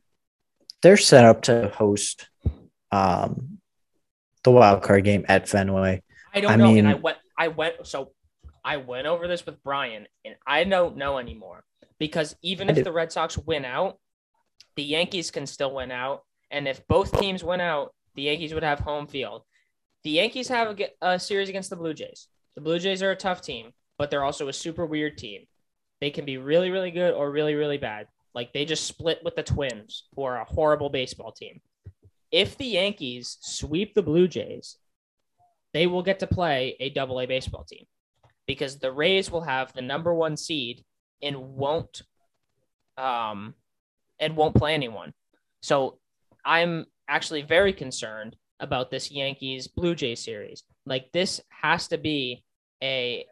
they're set up to host the wild card game at Fenway. I don't know. And I went over this with Brian, and I don't know anymore because even if the Red Sox win out, the Yankees can still win out. And if both teams win out, the Yankees would have home field. The Yankees have a series against the Blue Jays. The Blue Jays are a tough team, but they're also a super weird team. They can be really, really good or really, really bad. Like they just split with the Twins, who are a horrible baseball team. If the Yankees sweep the Blue Jays, they will get to play a double-A baseball team because the Rays will have the number one seed and won't play anyone. So I'm actually very concerned about this Yankees Blue Jays series. Like this has to be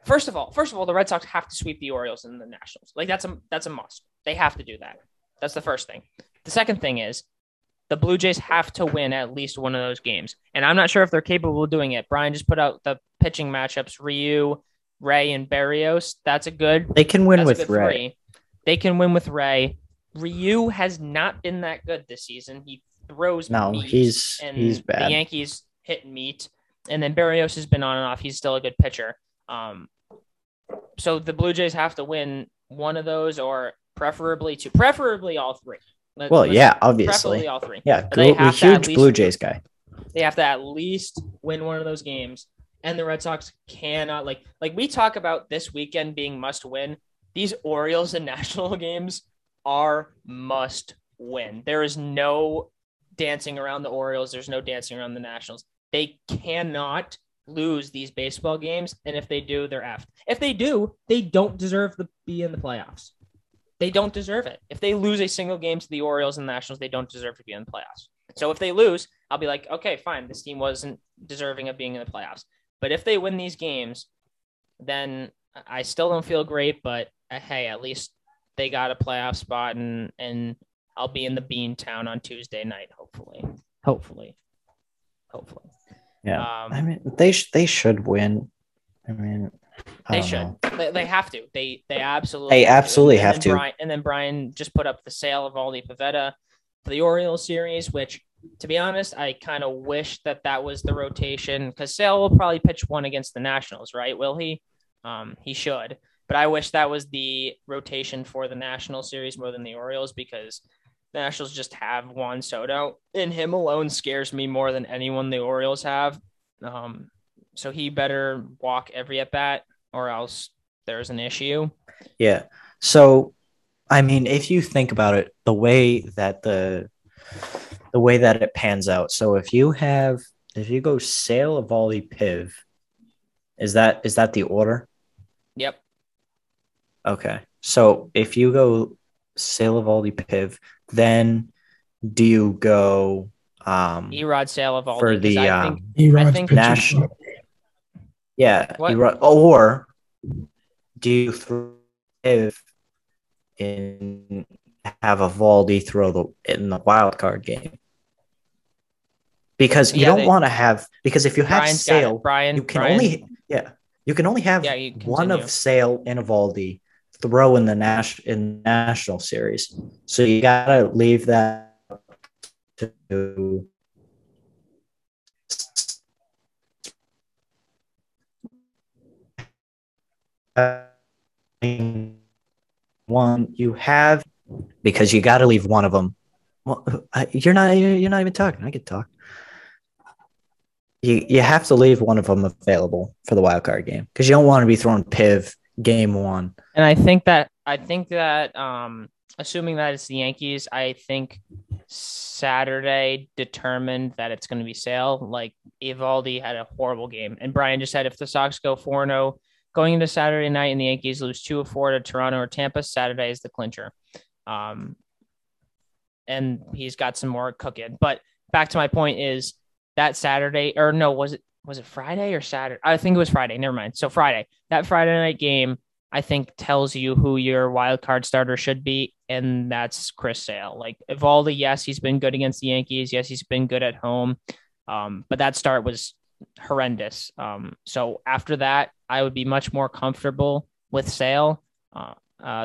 first of all, the Red Sox have to sweep the Orioles and the Nationals. Like that's a must. They have to do that. That's the first thing. The second thing is the Blue Jays have to win at least one of those games. And I'm not sure if they're capable of doing it. Brian just put out the pitching matchups, Ryu, Ray, and Berrios. They can win with Ray. Three. They can win with Ray. Ryu has not been that good this season. He throws meat. He's bad. The Yankees hit meat. And then Berrios has been on and off. He's still a good pitcher. So the Blue Jays have to win one of those or preferably two. Preferably all three. Obviously. All three. Yeah, a huge Blue Jays guy. They have to at least win one of those games. And the Red Sox cannot like we talk about this weekend being must win. These Orioles and National games are must win. There is no dancing around the Orioles. There's no dancing around the Nationals. They cannot lose these baseball games. And if they do, they're effed. If they do, they don't deserve to be in the playoffs. They don't deserve it. If they lose a single game to the Orioles and Nationals, they don't deserve to be in the playoffs. So if they lose, I'll be like, okay, fine. This team wasn't deserving of being in the playoffs. But if they win these games, then I still don't feel great, but hey, at least they got a playoff spot and I'll be in the Bean Town on Tuesday night. Hopefully. Yeah. I mean, they should win. I mean, they should. They have to. They absolutely have to. And then Brian just put up the sale of Aldi Pavetta for the Orioles series, which, to be honest, I kind of wish that was the rotation because Sale will probably pitch one against the Nationals, right? Will he? He should. But I wish that was the rotation for the National series more than the Orioles because the Nationals just have Juan Soto, and him alone scares me more than anyone the Orioles have. So he better walk every at-bat or else there's an issue. Yeah. So, I mean, if you think about it, the way that it pans out. So if you go Sale, Eovaldi, Piv, is that the order? Yep. Okay. So if you go Sale, Eovaldi, Piv, then do you go Erod, Sale, Eovaldi for the I think National? Yeah. Erod, or do you throw Piv in? Have Eovaldi throw in the wild card game because you can only have one of Sale and Eovaldi throw in the national series, so you gotta leave that to one you have. Because you got to leave one of them. Well, you're not even talking. I could talk. You have to leave one of them available for the wild card game because you don't want to be throwing Piv game one. And I think that assuming that it's the Yankees, I think Saturday determined that it's going to be Sale. Like Eovaldi had a horrible game, and Brian just said if the Sox go 4-0 going into Saturday night and the Yankees lose 2-4 to Toronto or Tampa, Saturday is the clincher. And he's got some more cooking, but back to my point is that Saturday or no, was it Friday or Saturday? I think it was Friday. Never mind. So Friday night game, I think tells you who your wild card starter should be. And that's Chris Sale. Like Eovaldi, yes, he's been good against the Yankees. Yes. He's been good at home. But that start was horrendous. So after that, I would be much more comfortable with Sale.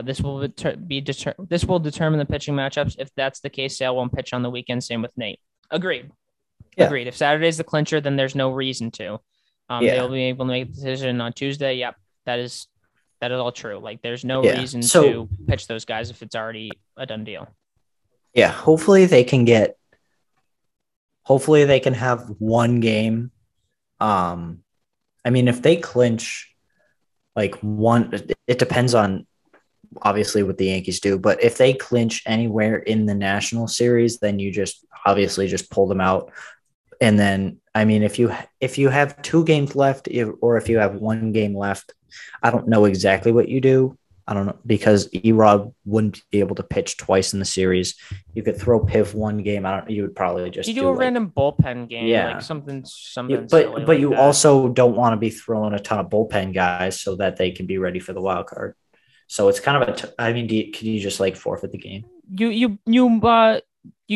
This will determine the pitching matchups. If that's the case, Sale won't pitch on the weekend. Same with Nate. Agreed. Yeah. Agreed. If Saturday's the clincher, then there's no reason to. They'll be able to make a decision on Tuesday. Yep, that is all true. Like, there's no reason to pitch those guys if it's already a done deal. Yeah, hopefully they can have one game. I mean, if they clinch, like one, it depends on obviously what the Yankees do, but if they clinch anywhere in the National Series, then you just obviously just pull them out. And then, I mean, if you have two games left, or if you have one game left, I don't know exactly what you do. I don't know, because E-Rod wouldn't be able to pitch twice in the series. You could throw Piv one game. You would probably just do a random bullpen game, like something. But you also don't want to be throwing a ton of bullpen guys so that they can be ready for the wild card. So it's kind of can you just like forfeit the game? You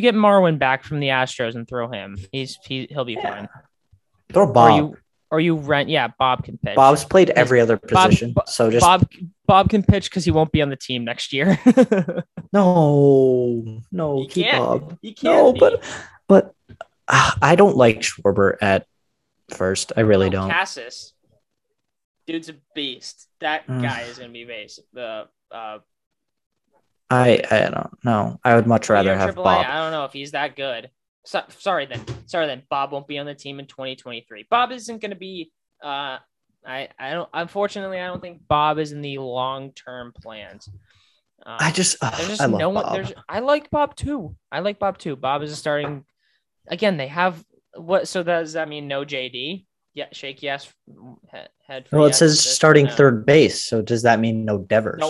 get Marwin back from the Astros and throw him. He'll be fine. Throw Bob. Or you rent. Yeah, Bob can pitch. Bob's played every other position. Bob can pitch because he won't be on the team next year. No, keep Bob. You can't. No, but I don't like Schwarber at first. I really don't. Cassis, dude's a beast. That guy is gonna be base. I don't know. I would much rather have Bob. I don't know if he's that good. Sorry, then Bob won't be on the team in 2023. Bob isn't going to be. Unfortunately, I don't think Bob is in the long-term plans. I love Bob. I like Bob too. Bob is a starting. Again, they have what? So does that mean no JD? Yeah, shake yes. Head. Well, it says starting third base. So does that mean no Devers?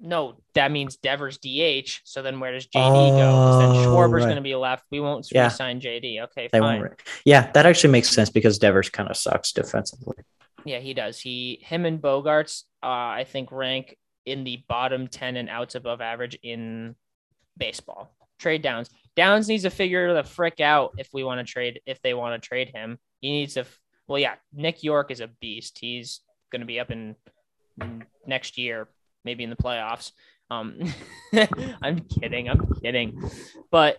No, that means Devers DH. So then where does JD go? Then Schwarber's going to be left. We won't re-sign JD. Okay, fine. That actually makes sense because Devers kind of sucks defensively. Yeah, he does. Him and Bogarts, I think, rank in the bottom 10 and outs above average in baseball. Trade Downs. Downs needs to figure the frick out if they want to trade him. He needs to – Nick York is a beast. He's going to be up in next year. Maybe in the playoffs. I'm kidding. But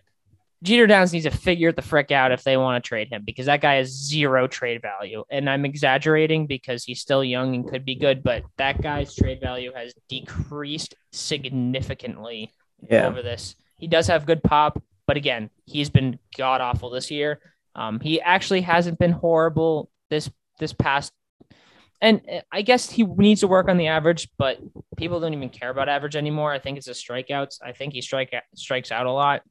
Jeter Downs needs to figure the frick out if they want to trade him, because that guy has zero trade value. And I'm exaggerating because he's still young and could be good, but that guy's trade value has decreased significantly over this. He does have good pop, but again, he's been god-awful this year. He actually hasn't been horrible this past. And I guess he needs to work on the average, but people don't even care about average anymore. I think it's the strikeouts. I think he strikes out a lot.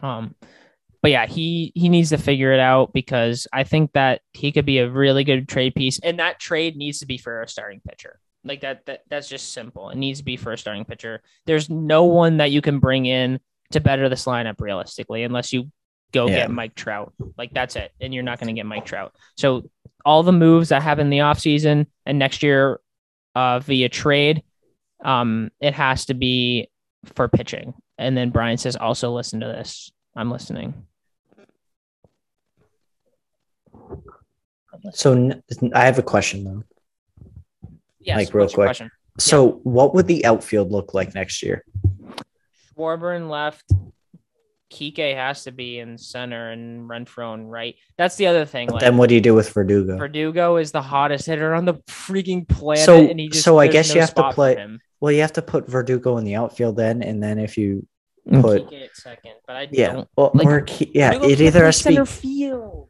He needs to figure it out, because I think that he could be a really good trade piece, and that trade needs to be for a starting pitcher. Like that's just simple. It needs to be for a starting pitcher. There's no one that you can bring in to better this lineup realistically, unless you go get Mike Trout. Like that's it. And you're not going to get Mike Trout. So all the moves that happen in the offseason and next year via trade, it has to be for pitching. And then Brian says, also listen to this. I'm listening. So I have a question though. Yes. Like real quick. So what would the outfield look like next year? Schwarber in left, Kike has to be in center, and Renfroe in right. That's the other thing. Like, then what do you do with Verdugo? Verdugo is the hottest hitter on the freaking planet. So I guess you have to play. Well, you have to put Verdugo in the outfield then, and then if you put Kike at second, but I don't. Well, like, it either has to be center field.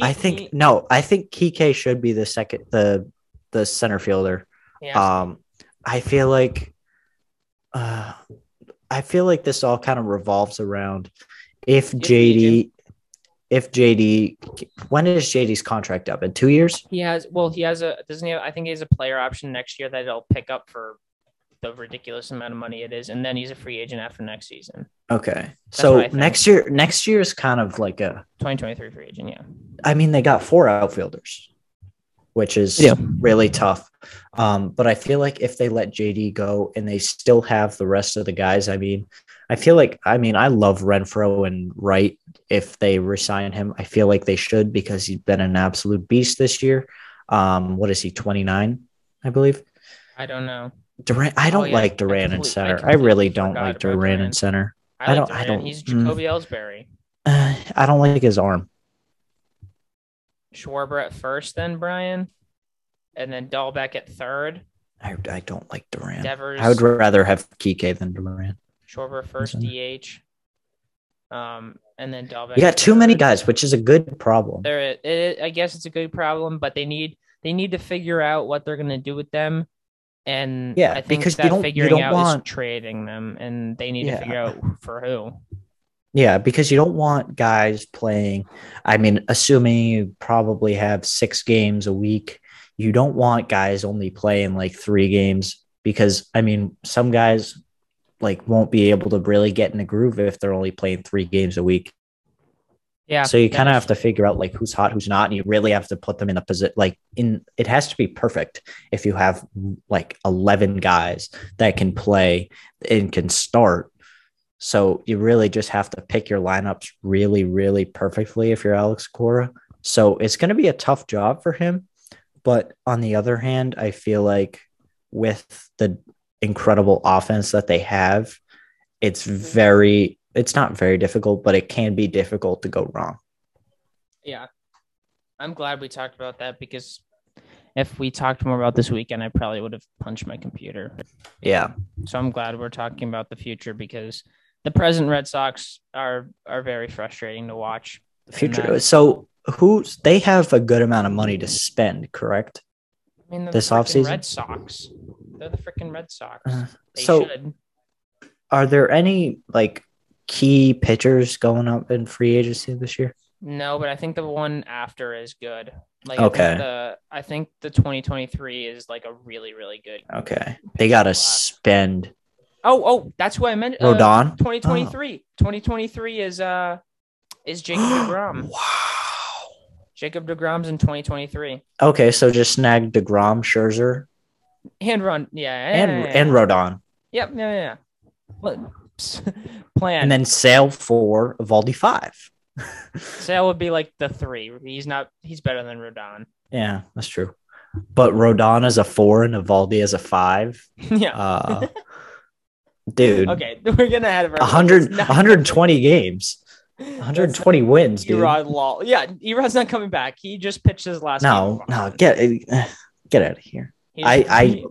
I think Kike should be the second, the center fielder. Yeah. I feel like this all kind of revolves around when is JD's contract up? In 2 years? I think he has a player option next year that he'll pick up for the ridiculous amount of money it is. And then he's a free agent after next season. Okay. So next year is kind of like a 2023 free agent. Yeah. I mean, they got 4 outfielders, which is really tough. But I feel like if they let JD go and they still have the rest of the guys, I mean, I feel like, I mean, I love Renfrow and Wright. If they resign him, I feel like they should, because he's been an absolute beast this year. What is he, 29, I believe? I don't know. Durant, I don't like Durant in center. I really don't like Durant in center. I don't. He's Jacoby Ellsbury. I don't like his arm. Schwarber at first, then Brian, and then Dahlbeck at third. I don't like Durant. Devers, I would rather have Kike than Durant. Schwarber first, DH. And then Dahlbeck. You got too many guys, which is a good problem. I guess it's a good problem, but they need to figure out what they're going to do with them. And yeah, I think because that figuring out is trading them, and they need to figure out for who. Yeah, because you don't want guys playing. I mean, assuming you probably have 6 games a week, you don't want guys only playing like 3 games, because, I mean, some guys like won't be able to really get in a groove if they're only playing 3 games a week. Yeah. So you kind of have to figure out like who's hot, who's not, and you really have to put them in a position it has to be perfect if you have like 11 guys that can play and can start. So you really just have to pick your lineups really, really perfectly if you're Alex Cora. So it's going to be a tough job for him. But on the other hand, I feel like with the incredible offense that they have, it's not very difficult, but it can be difficult to go wrong. Yeah. I'm glad we talked about that, because if we talked more about this weekend, I probably would have punched my computer. Yeah. So I'm glad we're talking about the future, because the present Red Sox are very frustrating to watch. Future. So they have a good amount of money to spend, correct? I mean, this offseason? Red Sox. They're the freaking Red Sox. Are there any like key pitchers going up in free agency this year? No, but I think the one after is good. Like, okay. I think the 2023 is like a really, really good. Okay. They got to spend. Oh, that's who I meant. Rodon? 2023. 2023 is Jacob DeGrom. Wow. Jacob DeGrom's in 2023. Okay, so just snag DeGrom, Scherzer. And Rodon. Yeah. And Rodon. Yep. Yeah. What? Plan. And then Sale 4, Evaldi 5. Sale would be like the 3. He's better than Rodon. Yeah, that's true. But Rodon is a 4 and Evaldi is a 5. Yeah. Dude. Okay, we're gonna have 120 games. 120 wins, dude. Erod Lol. Yeah, Erod's not coming back. He just pitched his last game. No, get out of here. I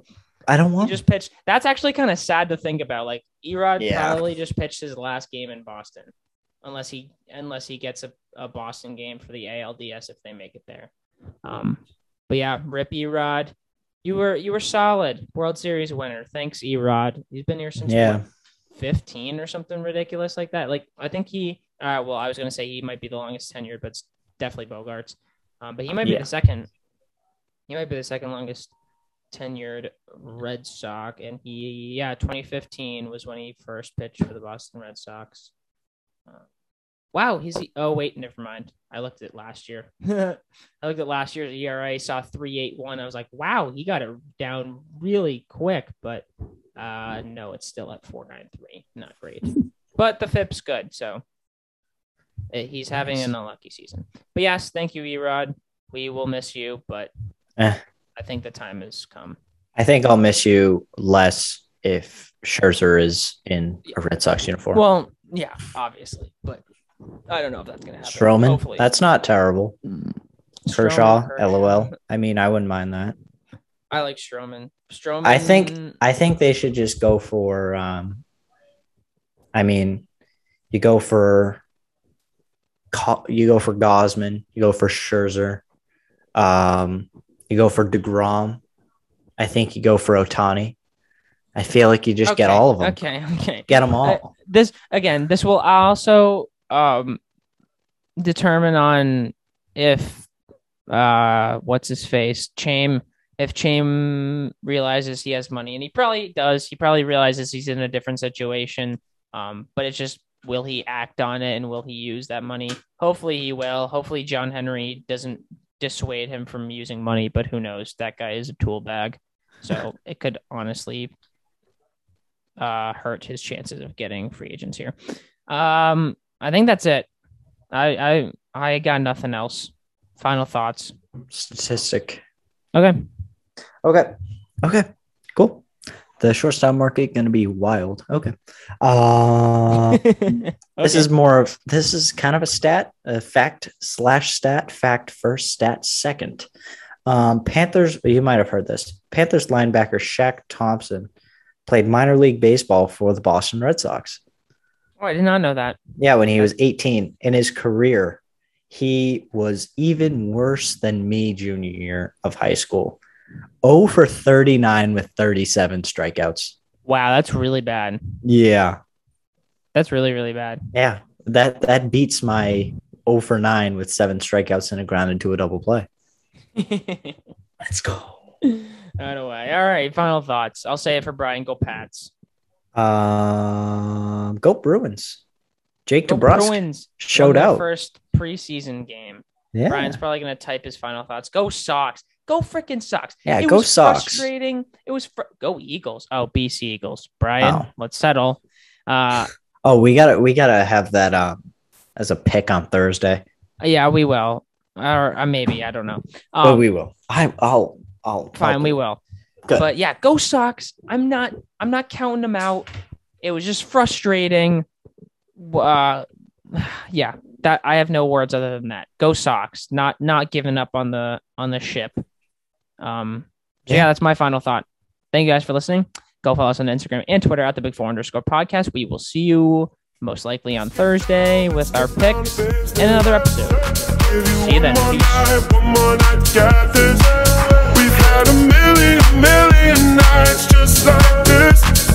don't want. He just pitched. That's actually kind of sad to think about. Like, Erod probably just pitched his last game in Boston, unless he gets a Boston game for the ALDS if they make it there. But yeah, rip Erod. You were solid, World Series winner. Thanks, Erod. He's been here since 15 or something ridiculous like that. Like, I think he. Well, I was gonna say he might be the longest tenured, but it's definitely Bogarts. But he might be the second. He might be the second longest tenured Red Sox, and 2015 was when he first pitched for the Boston Red Sox. Wow, never mind. I looked at last year. I looked at last year's ERA, saw 3.81. I was like, wow, he got it down really quick, but no, it's still at 4.93. Not great, but the FIP's good, so he's having an unlucky season. But yes, thank you, Erod. We will miss you, but. I think the time has come. I think I'll miss you less if Scherzer is in a Red Sox uniform. Well, yeah, obviously, but I don't know if that's going to happen. Stroman, hopefully. That's not terrible. Kershaw, LOL. I mean, I wouldn't mind that. I like Stroman. I think they should just go for. You go for. You go for Gausman. You go for Scherzer. You go for DeGrom. I think you go for Otani. I feel like you just get all of them. Okay. Get them all. This will also determine on if Chaim realizes he has money, and he probably does. He probably realizes he's in a different situation. But it's just, will he act on it, and will he use that money? Hopefully he will. Hopefully John Henry doesn't dissuade him from using money, but who knows? That guy is a tool bag, so it could honestly hurt his chances of getting free agents here. I think that's it. I got nothing else. Final thoughts. Statistic. Okay. Cool. The shortstop market going to be wild. Okay. Okay. This is kind of a stat, a fact/stat, fact first, stat second. Panthers, you might have heard this. Panthers linebacker Shaq Thompson played minor league baseball for the Boston Red Sox. Oh, I did not know that. Yeah, when he was 18. In his career, he was even worse than me junior year of high school. 0 for 39 with 37 strikeouts. Wow, that's really bad. Yeah. That's really, really bad. Yeah, that beats my 0 for 9 with 7 strikeouts and a ground into a double play. Let's go. Right away. All right, final thoughts. I'll say it for Brian. Go Pats. Go Bruins. Jake DeBrusk showed out. First preseason game. Yeah. Brian's probably going to type his final thoughts. Go Sox. Go freaking Sox. Yeah, go Sox. It was frustrating. It was go Eagles. Oh, BC Eagles. Brian, Let's settle. We gotta have that as a pick on Thursday. Yeah, we will. Or maybe, I don't know. But we will. I'll fine. We will. Good. But yeah, go Sox. I'm not counting them out. It was just frustrating. Yeah, that I have no words other than that. Go Sox. Not giving up on the ship. Yeah, that's my final thought. Thank you guys for listening. Go follow us on Instagram and Twitter at @big4_podcast. We will see you most likely on Thursday with our picks and another episode. See you then. Peace. Had a million nights just like this.